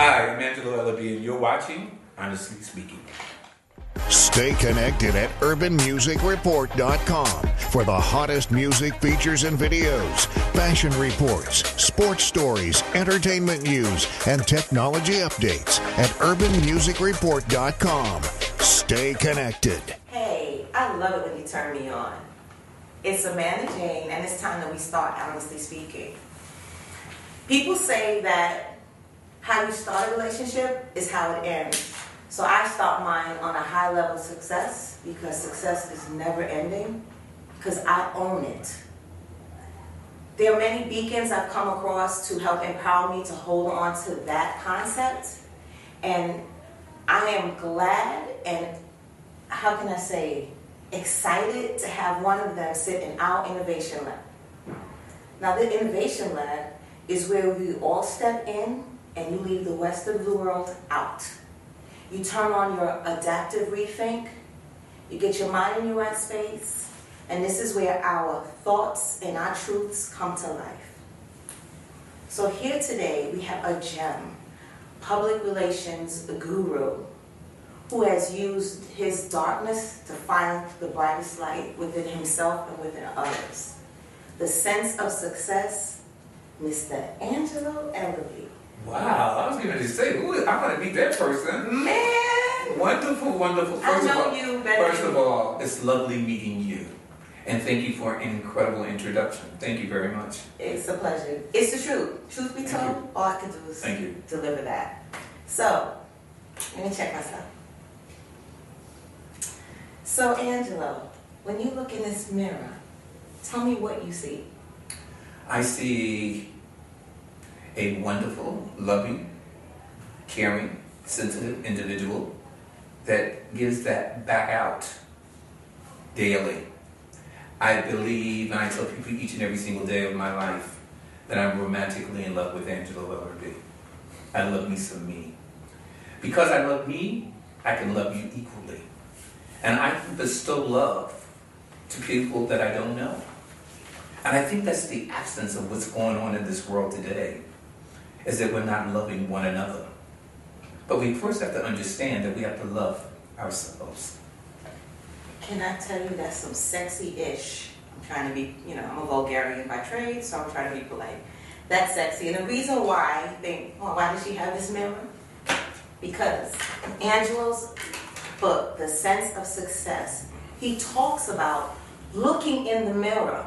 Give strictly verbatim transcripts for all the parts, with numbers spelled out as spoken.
Hi, I'm Angelo Ellerbee, and you're watching Honestly Speaking. Stay connected at urban music report dot com for the hottest music features and videos, fashion reports, sports stories, entertainment news, and technology updates at urban music report dot com. Stay connected. Hey, I love it when you turn me on. It's Amanda Jane, and it's time that we start Honestly Speaking. People say that how you start a relationship is how it ends. So I start mine on a high level of success, because success is never ending, because I own it. There are many beacons I've come across to help empower me to hold on to that concept. And I am glad and, how can I say, excited to have one of them sit in our innovation lab. Now the innovation lab is where we all step in and you leave the rest of the world out. You turn on your adaptive rethink, you get your mind in your right space, and this is where our thoughts and our truths come to life. So here today we have a gem, public relations guru, who has used his darkness to find the brightest light within himself and within others. The sense of success, Mister Angelo Ellerbee. Wow, I was going to say, ooh, I want to meet that person. Man! Wonderful, wonderful. First I know of all, you better. First of all, it's lovely meeting you. And thank you for an incredible introduction. Thank you very much. It's a pleasure. It's the truth. Truth be told, all I can do is thank you. Deliver that. So, let me check myself. So, Angelo, when you look in this mirror, tell me what you see. I see a wonderful, loving, caring, sensitive individual that gives that back out daily. I believe, and I tell people each and every single day of my life, that I'm romantically in love with Angelo Ellerbee. I love me some me. Because I love me, I can love you equally. And I can bestow love to people that I don't know. And I think that's the absence of what's going on in this world today, is that we're not loving one another. But we first have to understand that we have to love ourselves. Can I tell you that's some sexy-ish? I'm trying to be, you know, I'm a Vulgarian by trade, so I'm trying to be polite. That's sexy. And the reason why I think, well, why does she have this mirror? Because Angelo's book, The Sense of Success, he talks about looking in the mirror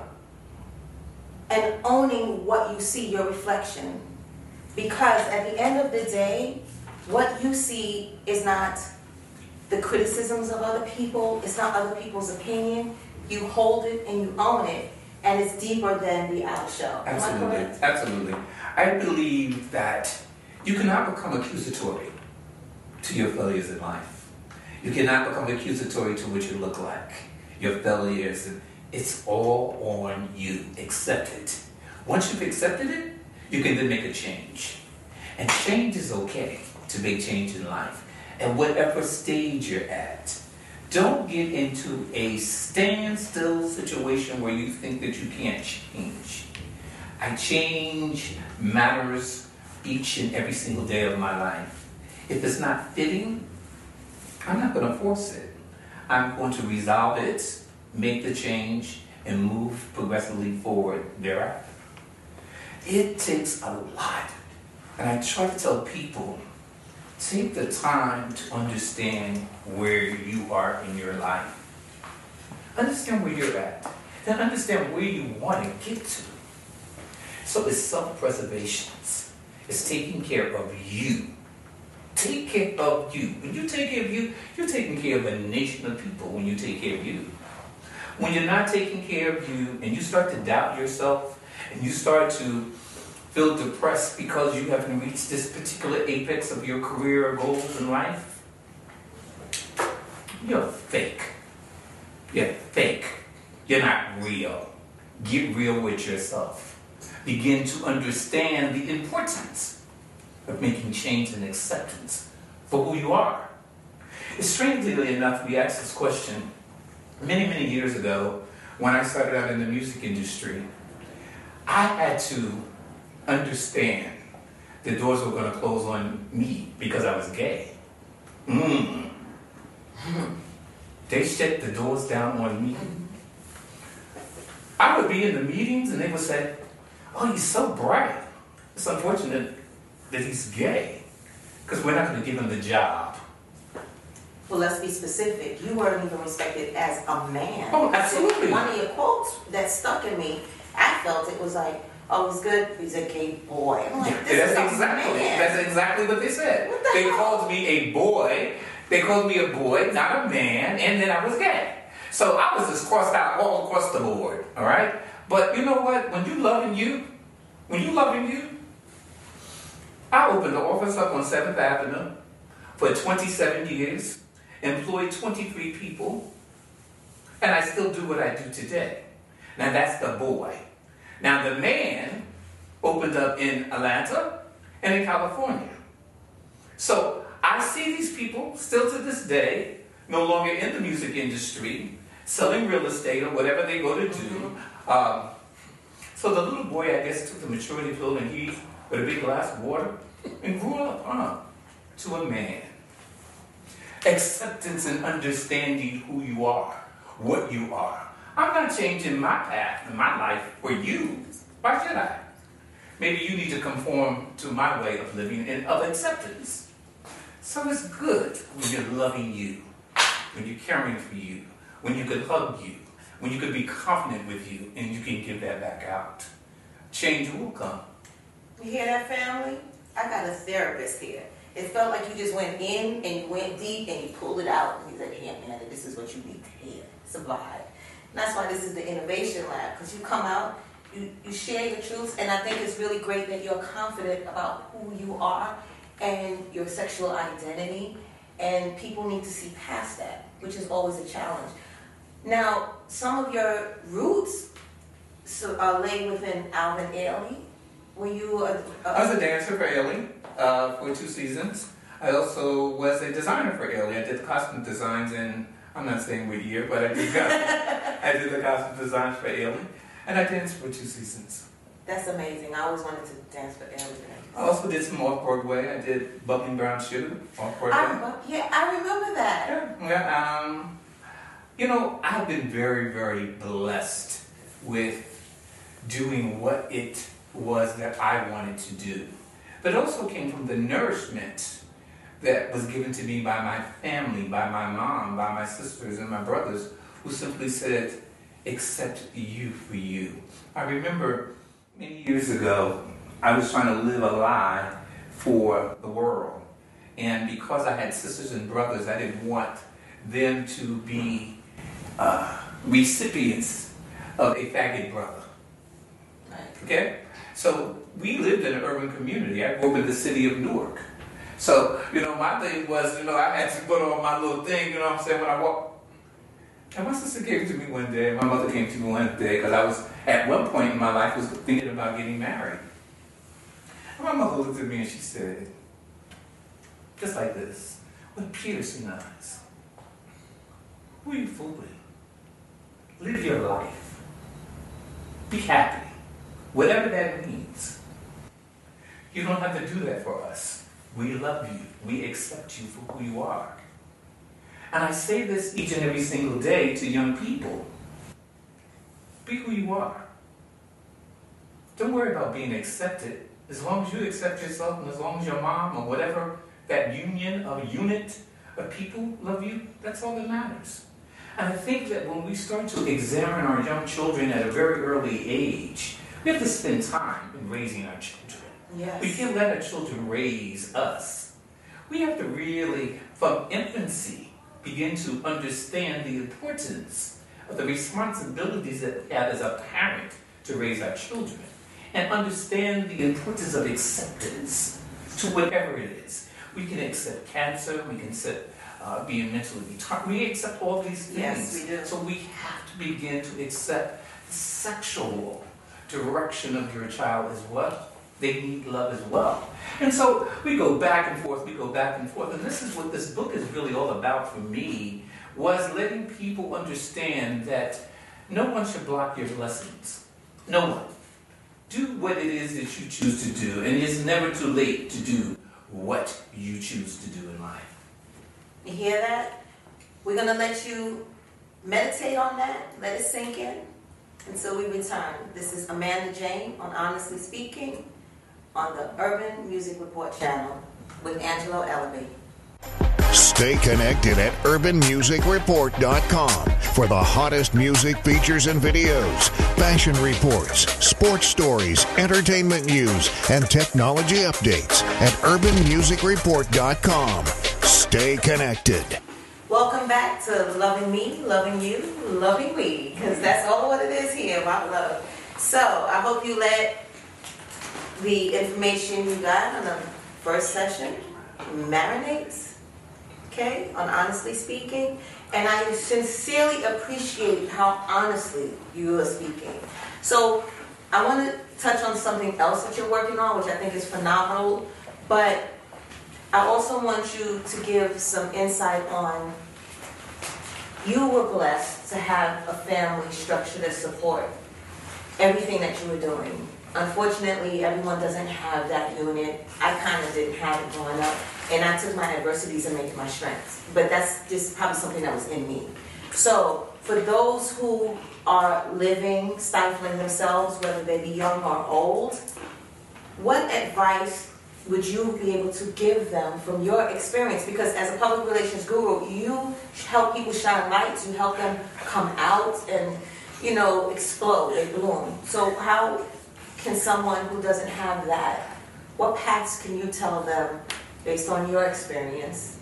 and owning what you see, your reflection. Because at the end of the day, what you see is not the criticisms of other people, it's not other people's opinion. You hold it and you own it, and it's deeper than the outer shell. Absolutely, absolutely. I believe that you cannot become accusatory to your failures in life. You cannot become accusatory to what you look like, your failures. It's all on you. Accept it. Once you've accepted it, you can then make a change. And change is okay to make change in life at whatever stage you're at. Don't get into a standstill situation where you think that you can't change. I change matters each and every single day of my life. If it's not fitting, I'm not going to force it. I'm going to resolve it, make the change, and move progressively forward thereafter. It takes a lot. And I try to tell people, take the time to understand where you are in your life. Understand where you're at. Then understand where you want to get to. So it's self-preservation. It's taking care of you. Take care of you. When you take care of you, you're taking care of a nation of people when you take care of you. When you're not taking care of you and you start to doubt yourself and you start to feel depressed because you haven't reached this particular apex of your career or goals in life, you're fake. You're fake. You're not real. Get real with yourself. Begin to understand the importance of making change and acceptance for who you are. Strangely enough, we asked this question many, many years ago, when I started out in the music industry. I had to understand the doors were going to close on me because I was gay. Mm. They shut the doors down on me. I would be in the meetings and they would say, oh, he's so bright. It's unfortunate that he's gay because we're not going to give him the job. Well, let's be specific. You weren't even respected as a man. Oh, absolutely. So one of your quotes that stuck in me, I felt it was like, oh, he's good, he's a gay boy. I'm like, this is exactly, man. That's exactly what they said. What the they hell? called me a boy. They called me a boy, not a man, and then I was gay. So I was just crossed out all across the board, all right? But you know what? When you loving you, when you loving you, I opened the office up on seventh avenue for twenty-seven years, employed twenty-three people, and I still do what I do today. Now that's the boy. Now the man opened up in Atlanta and in California. So I see these people still to this day, no longer in the music industry, selling real estate or whatever they go to do. Um, so the little boy, I guess, took the maturity pill and he, with a big glass of water, and grew up uh, to a man. Acceptance and understanding who you are, what you are. I'm not changing my path in my life for you. Why should I? Maybe you need to conform to my way of living and of acceptance. So it's good when you're loving you, when you're caring for you, when you can hug you, when you can be confident with you, and you can give that back out. Change will come. You hear that, family? I got a therapist here. It felt like you just went in and you went deep and you pulled it out. And he's like, yeah, man, this is what you need to hear. Survive. And that's why this is the Innovation Lab, because you come out, you, you share your truths, and I think it's really great that you're confident about who you are and your sexual identity, and people need to see past that, which is always a challenge. Now, some of your roots so, uh, lay within Alvin Ailey. Were you a, a, I was a dancer for Ailey uh, for two seasons. I also was a designer for Ailey. I did costume designs in, I'm not saying what year, but I did, I did the costume designs for Ailey, and I danced for two seasons. That's amazing. I always wanted to dance for Ailey. I also did some off-Broadway. I did Bubbling Brown Sugar off-Broadway. I, yeah, I remember that. Yeah, yeah. Um, you know, I've been very, very blessed with doing what it was that I wanted to do. But it also came from the nourishment that was given to me by my family, by my mom, by my sisters and my brothers, who simply said, accept you for you. I remember many years ago, I was trying to live a lie for the world. And because I had sisters and brothers, I didn't want them to be uh, recipients of a faggot brother. Okay? So we lived in an urban community. I grew up in the city of Newark. So, you know, my thing was, you know, I had to put on my little thing, you know what I'm saying, when I walked. And my sister gave it to me one day, my mother came to me one day, because I was, at one point in my life, was thinking about getting married. And my mother looked at me and she said, just like this, with piercing eyes, who are you fooling? Live your life. Be happy. Whatever that means. You don't have to do that for us. We love you. We accept you for who you are. And I say this each and every single day to young people. Be who you are. Don't worry about being accepted. As long as you accept yourself and as long as your mom or whatever, that union or unit of people love you, that's all that matters. And I think that when we start to examine our young children at a very early age, we have to spend time in raising our children. Yes. We can't let our children raise us. We have to really, from infancy, begin to understand the importance of the responsibilities that we have as a parent to raise our children and understand the importance of acceptance to whatever it is. We can accept cancer, we can accept uh, being mentally retarded, we accept all these things. Yes, we do. So we have to begin to accept the sexual direction of your child as well. They need love as well. And so we go back and forth, we go back and forth, and this is what this book is really all about for me, was letting people understand that no one should block your blessings. No one. do what it is that you choose to do, and it's never too late to do what you choose to do in life. You hear that? We're going to let you meditate on that, let it sink in, until we return. This is Amanda Jane on Honestly Speaking on the Urban Music Report channel with Angelo Ellerbee. Stay connected at urban music report dot com for the hottest music features and videos, fashion reports, sports stories, entertainment news, and technology updates at urban music report dot com. Stay connected. Welcome back to Loving Me, Loving You, Loving We, because that's all what it is here about love. So I hope you let the information you got on the first session marinate, okay, on Honestly Speaking. And I sincerely appreciate how honestly you are speaking. So I want to touch on something else that you're working on, which I think is phenomenal, but I also want you to give some insight on, you were blessed to have a family structure that support everything that you were doing. Unfortunately, everyone doesn't have that unit. I kind of didn't have it growing up, and I took my adversities and made it my strengths. But that's just probably something that was in me. So for those who are living, stifling themselves, whether they be young or old, what advice would you be able to give them from your experience? Because as a public relations guru, you help people shine lights, you help them come out and, you know, explode, they bloom. So how can someone who doesn't have that, what paths can you tell them based on your experience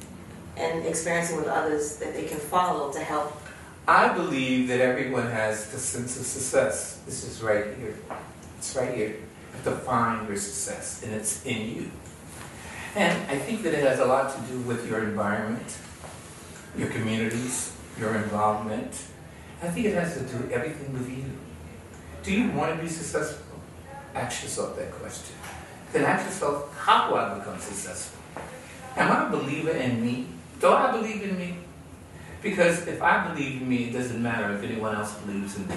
and experiencing with others that they can follow to help? I believe that everyone has the sense of success. This is right here. It's right here. To find your success, and it's in you. And I think that it has a lot to do with your environment, your communities, your involvement. I think it has to do everything with you. Do you want to be successful? Ask yourself that question. Then ask yourself, how do I become successful? Am I a believer in me? Do I believe in me? Because if I believe in me, it doesn't matter if anyone else believes in me.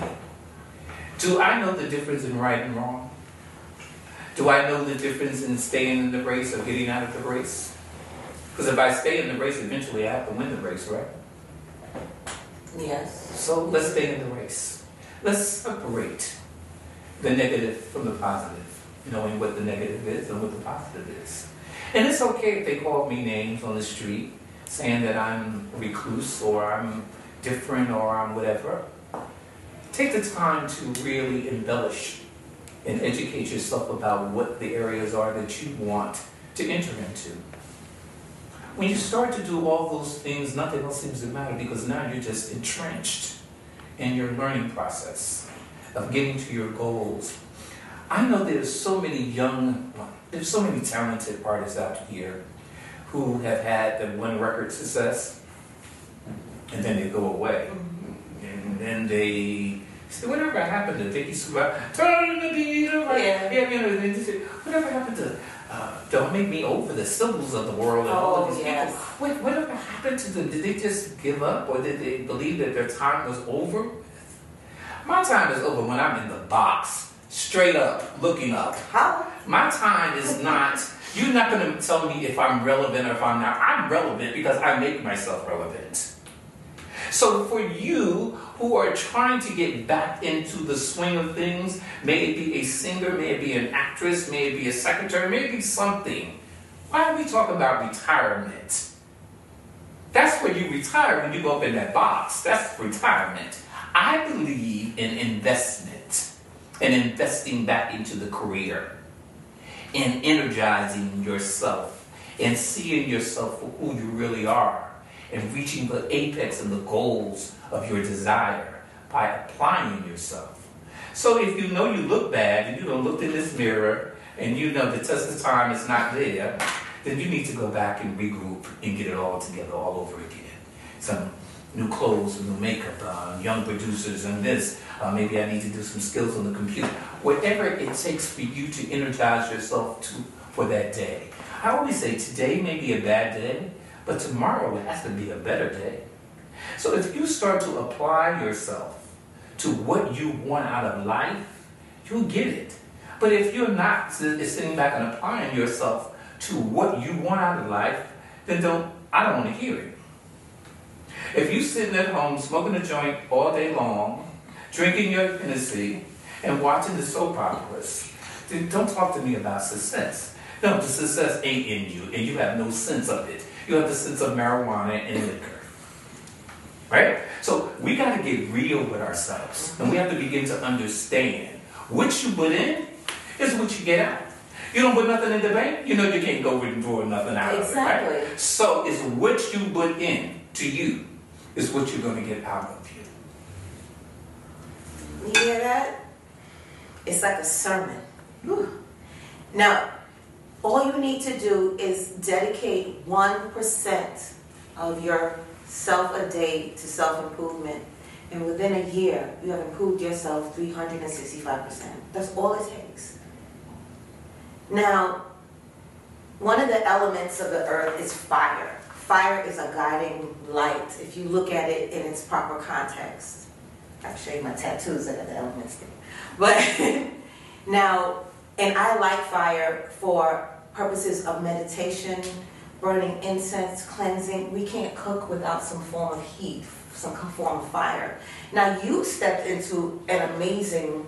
Do I know the difference in right and wrong? Do I know the difference in staying in the race or getting out of the race? Because if I stay in the race, eventually I have to win the race, right? Yes. So let's stay in the race. Let's separate the negative from the positive, knowing what the negative is and what the positive is. And it's okay if they call me names on the street, saying that I'm recluse or I'm different or I'm whatever. Take the time to really embellish and educate yourself about what the areas are that you want to enter into. When you start to do all those things, nothing else seems to matter, because now you're just entrenched in your learning process of getting to your goals. I know there's so many young, there's so many talented artists out here who have had the one record success, and then they go away, and then they So whatever happened to Dickie Squire, turn the beat over. Yeah. Yeah, you know, whatever happened to uh, Don't Make Me Over, the Symbols of the World, and oh, all of these yes. people. Wait, whatever happened to them? Did they just give up, or did they believe that their time was over? My time is over when I'm in the box, straight up, looking up. How? My time is not, you're not going to tell me if I'm relevant or if I'm not. I'm relevant because I make myself relevant. So for you who are trying to get back into the swing of things, may it be a singer, may it be an actress, may it be a secretary, may it be something. Why don't we talk about retirement? That's where you retire when you go up in that box. That's retirement. I believe in investment and investing back into the career and energizing yourself and seeing yourself for who you really are, and reaching the apex and the goals of your desire by applying yourself. So if you know you look bad, and you don't look in this mirror, and you know the test of time is not there, then you need to go back and regroup and get it all together all over again. Some new clothes, new makeup, uh, young producers, and this. Uh, maybe I need to do some skills on the computer. Whatever it takes for you to energize yourself to for that day. I always say today may be a bad day, but tomorrow it has to be a better day. So if you start to apply yourself to what you want out of life, you'll get it. But if you're not sitting back and applying yourself to what you want out of life, then don't, I don't want to hear it. If you're sitting at home smoking a joint all day long, drinking your Hennessy, and watching the soap operas, then don't talk to me about success. No, the success ain't in you, and you have no sense of it. You have the sense of marijuana and liquor. Right? So we got to get real with ourselves, and we have to begin to understand what you put in is what you get out. You don't put nothing in the bank, you know you can't go and draw nothing out exactly. of it. Right? So it's what you put in to you is what you're going to get out of you. You hear that? It's like a sermon. Whew. Now, all you need to do is dedicate one percent of yourself a day to self-improvement. And within a year, you have improved yourself three hundred sixty-five percent. That's all it takes. Now, one of the elements of the earth is fire. Fire is a guiding light, if you look at it in its proper context. I'll show you my tattoos that are the elements there. But now, and I like fire for purposes of meditation, burning incense, cleansing. We can't cook without some form of heat, some form of fire. Now, you stepped into an amazing,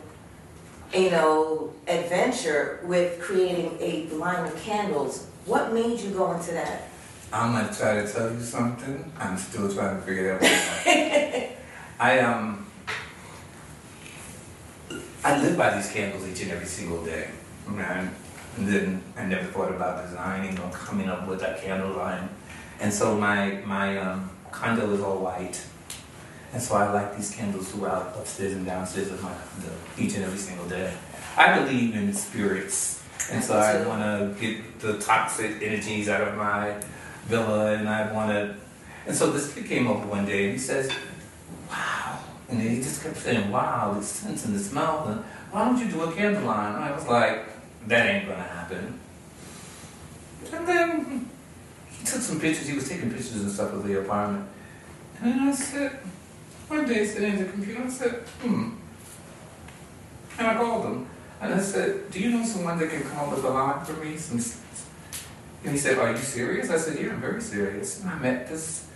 you know, adventure with creating a line of candles. What made you go into that? I'm going to try to tell you something. I'm still trying to figure that out. I, um... I live by these candles each and every single day, right? And then I never thought about designing or coming up with a candle line. And so my, my um, condo is all white. And so I light these candles throughout, upstairs and downstairs of my condo, each and every single day. I believe in spirits. And so I want to get the toxic energies out of my villa, and I want to... And so this kid came over one day, and he says, wow. And then he just kept saying, wow, this scent and this smell, and why don't you do a candle line? And I was like, that ain't gonna happen. And then he took some pictures, he was taking pictures and stuff of the apartment. And then I said, one day sitting in the computer, I said, hmm. And I called him. And I said, do you know someone that can come up with a line for me? Some and he said, are you serious? I said, yeah, I'm very serious. And I met this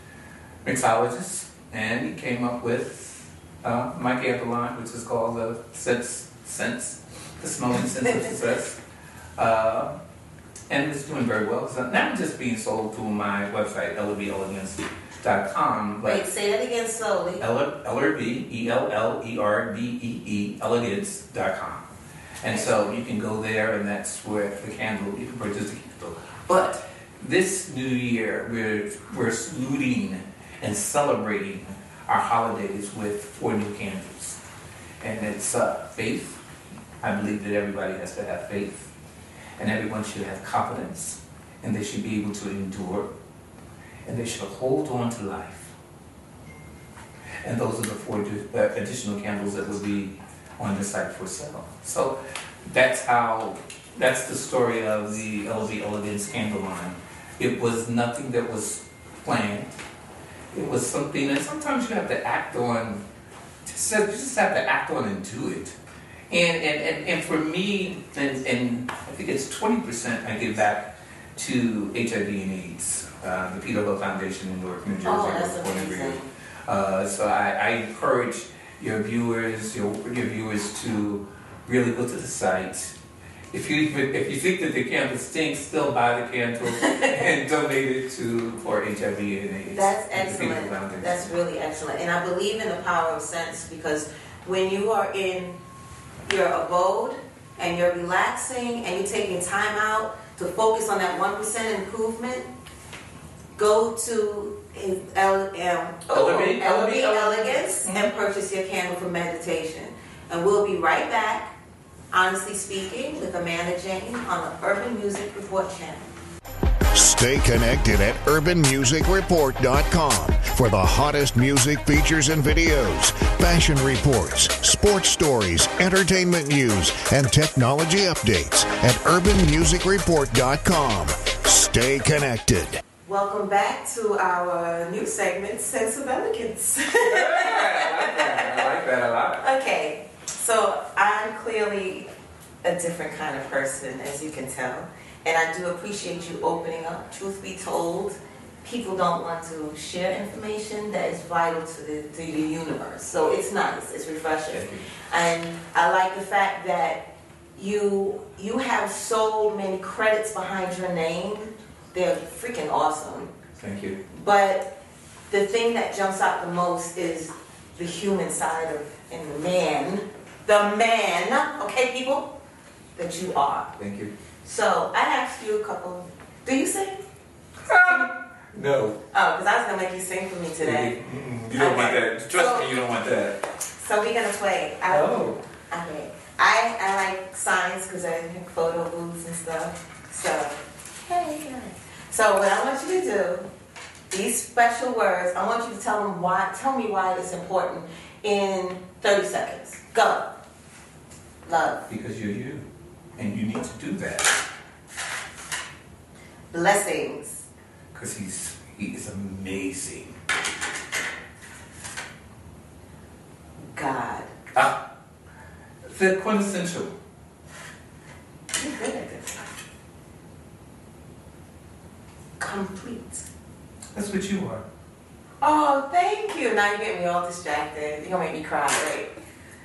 mixologist, and he came up with Uh, my candle line, which is called the sense, sense, the smelling sense of success, uh, and it's doing very well. It's not, not just being sold through my website, L R B E legance dot com. Wait, say that again slowly. L R B E L L E R B E E legance dot com, and so you can go there, and that's where the candle you can purchase the candle. But this new year, we're we're saluting and celebrating our holidays with four new candles. And it's uh, faith. I believe that everybody has to have faith. And everyone should have confidence. And they should be able to endure. And they should hold on to life. And those are the four additional candles that will be on the site for sale. So that's how, that's the story of the L V Elegance candle line. It was nothing that was planned. It was something, and sometimes you have to act on, just, you just have to act on and do it. And, and, and, and for me, and, and I think it's twenty percent I give back to H I V and AIDS, uh, the Peter Lowe Foundation in Newark, New Jersey. Oh, that's amazing. Uh, so I, I encourage your viewers, your, your viewers to really go to the site. If you, if you think that the candle stinks, still buy the candle and donate it to for H I V and AIDS. That's excellent. That's really excellent. And I believe in the power of sense, because when you are in your abode and you're relaxing and you're taking time out to focus on that one percent improvement, go to Ellerbee Elegance and purchase your candle for meditation. And we'll be right back. Honestly Speaking with Amanda Jane on the Urban Music Report channel. Stay connected at urban music report dot com for the hottest music features and videos, fashion reports, sports stories, entertainment news, and technology updates at urban music report dot com. Stay connected. Welcome back to our new segment, Sense of Elegance. Yeah, I like that. I like that a lot. Okay. So I'm clearly a different kind of person, as you can tell. And I do appreciate you opening up. Truth be told, people don't want to share information that is vital to the, to the universe. So it's nice, it's refreshing. And I like the fact that you, you have so many credits behind your name. They're freaking awesome. Thank you. But the thing that jumps out the most is the human side of, and the man, the man, okay, people, that you are. Thank you. So I asked you a couple. Do you sing? No. Oh, because I was gonna make you sing for me today. You don't okay. want that. Trust so, me, you don't want that. So we're gonna play. I, oh. Okay. I I like signs because I think photo booths and stuff. So hey guys. So what I want you to do, these special words, I want you to tell them why. Tell me why it's important in thirty seconds. Go. Love. Because you're you. And you need to do that. Blessings. Because he's he is amazing. God. Ah. The quintessential. You're good at this. Complete. That's what you are. Oh, thank you. Now you get me all distracted. You're gonna make me cry, right?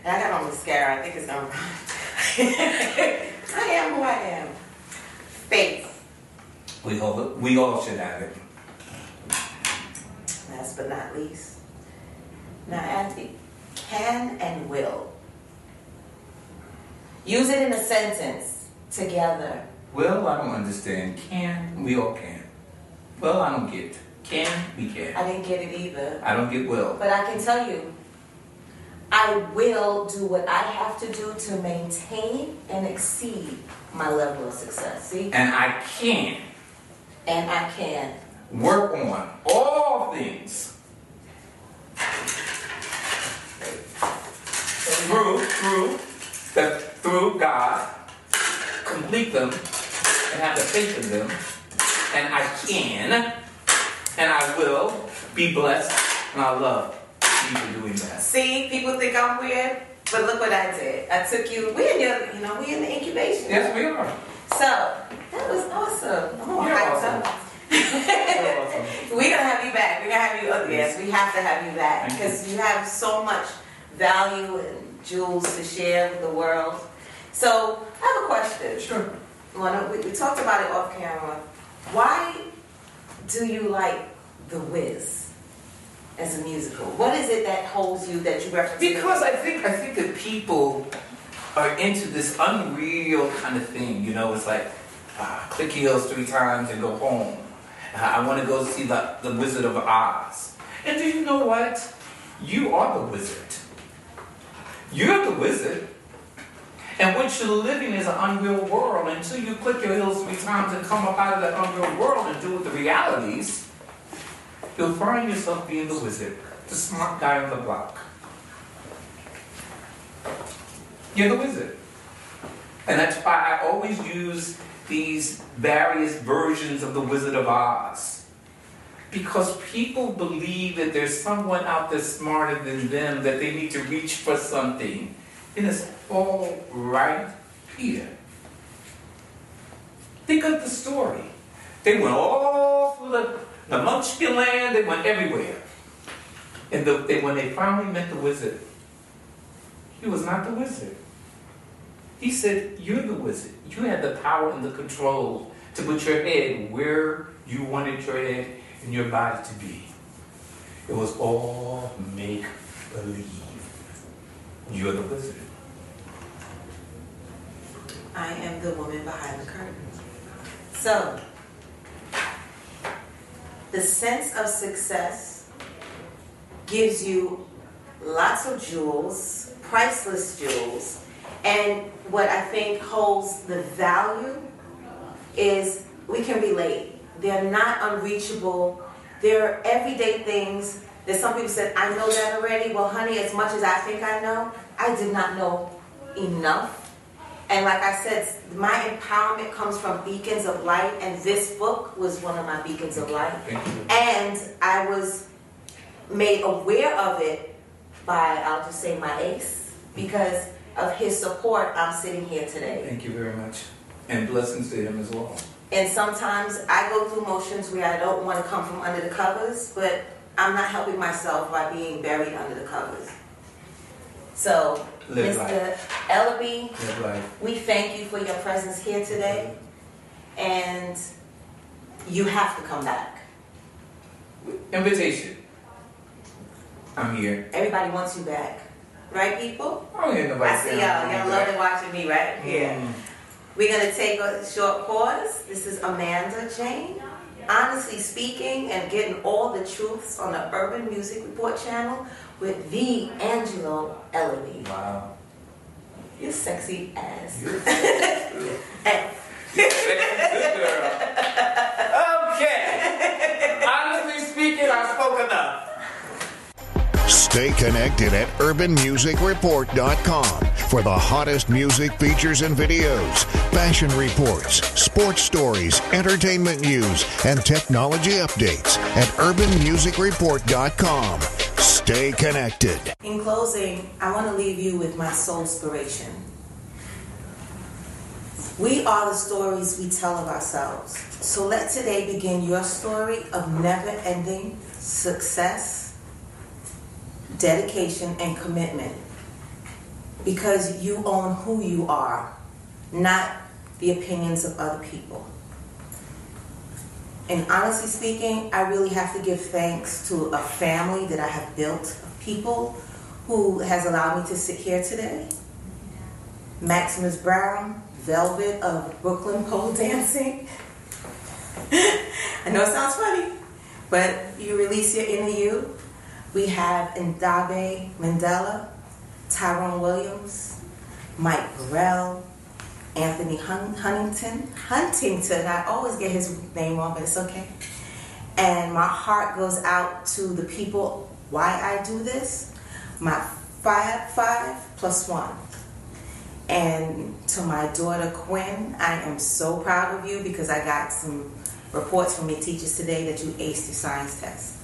And I got on mascara. I think it's gonna cry. I am who I am. Faith. We all, we all should have it. Last but not least. Now, Auntie, can and will. Use it in a sentence. Together. Well, I don't understand. Can. We all can. Well, I don't get it. Can. We can. I didn't get it either. I don't get will. But I can tell you. I will do what I have to do to maintain and exceed my level of success. See? And I can. And I can. Work on all things. Through, through, that through God, complete them, and have the faith in them. And I can, and I will be blessed, and I love. Doing that. See, people think I'm weird, but look what I did. I took you. We're in the, you know, we're in the incubation. Yes, we are. So that was awesome. I'm all hyped up. We're gonna have you back. We're gonna have you. Oh, yes, we have to have you back because you. you have so much value and jewels to share with the world. So I have a question. Sure. Well, we, we talked about it off camera. Why do you like The Wiz? As a musical, what is it that holds you that you reference? Because I think I think that people are into this unreal kind of thing. You know, it's like uh, click heels three times and go home. Uh, I want to go see the the Wizard of Oz. And do you know what? You are the wizard. You're the wizard. And what you're living is an unreal world. Until you click your heels three times and come up out of that unreal world and deal with the realities. You'll find yourself being the wizard, the smart guy on the block. You're the wizard. And that's why I always use these various versions of the Wizard of Oz. Because people believe that there's someone out there smarter than them, that they need to reach for something. And it's all right here. Think of the story. They went all through the... The Munchkin Land, they went everywhere. And the, they, when they finally met the wizard, he was not the wizard. He said, you're the wizard. You had the power and the control to put your head where you wanted your head and your body to be. It was all make-believe. You're the wizard. I am the woman behind the curtain. So... the sense of success gives you lots of jewels, priceless jewels, and what I think holds the value is we can relate. They're not unreachable. They're everyday things that some people said, I know that already. Well, honey, as much as I think I know, I did not know enough. And like I said, my empowerment comes from beacons of light, and this book was one of my beacons of light. And I was made aware of it by, I'll just say, my ace, because of his support, I'm sitting here today. Thank you very much. And blessings to him as well. And sometimes I go through motions where I don't want to come from under the covers, but I'm not helping myself by being buried under the covers. So, Live Mister Ellerbee, we thank you for your presence here today. And you have to come back. Invitation. I'm here. Everybody wants you back. Right, people? I don't hear nobody. I see y'all. Y'all love it watching me, right? Yeah. Mm. We're going to take a short pause. This is Amanda Jane, Honestly Speaking and Getting All the Truths on the Urban Music Report channel with the Angelo Ellerbee. Wow. You're sexy ass. You're sexy. You're sexy. You're sexy girl. Okay. Honestly speaking, I spoke enough. Stay connected at urban music report dot com for the hottest music features and videos, fashion reports, sports stories, entertainment news, and technology updates at urban music report dot com. Stay connected. In closing, I want to leave you with my soulspiration. We are the stories we tell of ourselves. So let today begin your story of never-ending success, dedication, and commitment, because you own who you are, not the opinions of other people. And honestly speaking, I really have to give thanks to a family that I have built of people who has allowed me to sit here today. Maximus Brown, Velvet of Brooklyn Pole Dancing. I know it sounds funny, but you release your inner you. We have Ndaba Mandela, Tyrone Williams, Mike Burrell, Anthony Hun Huntington. Huntington, I always get his name wrong, but it's okay. And my heart goes out to the people, why I do this, my five, five plus one. And to my daughter Quinn, I am so proud of you because I got some reports from your teachers today that you aced your science test.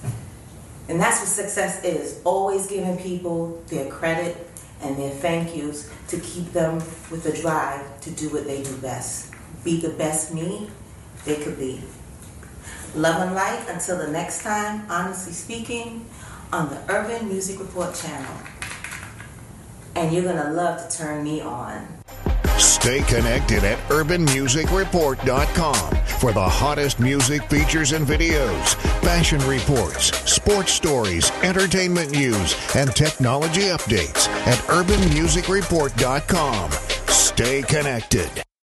And that's what success is, always giving people their credit and their thank yous to keep them with the drive to do what they do best. Be the best me they could be. Love and light until the next time, Honestly Speaking, on the Urban Music Report channel. And you're gonna love to turn me on. Stay connected at urban music report dot com for the hottest music features and videos, fashion reports, sports stories, entertainment news, and technology updates at urban music report dot com. Stay connected.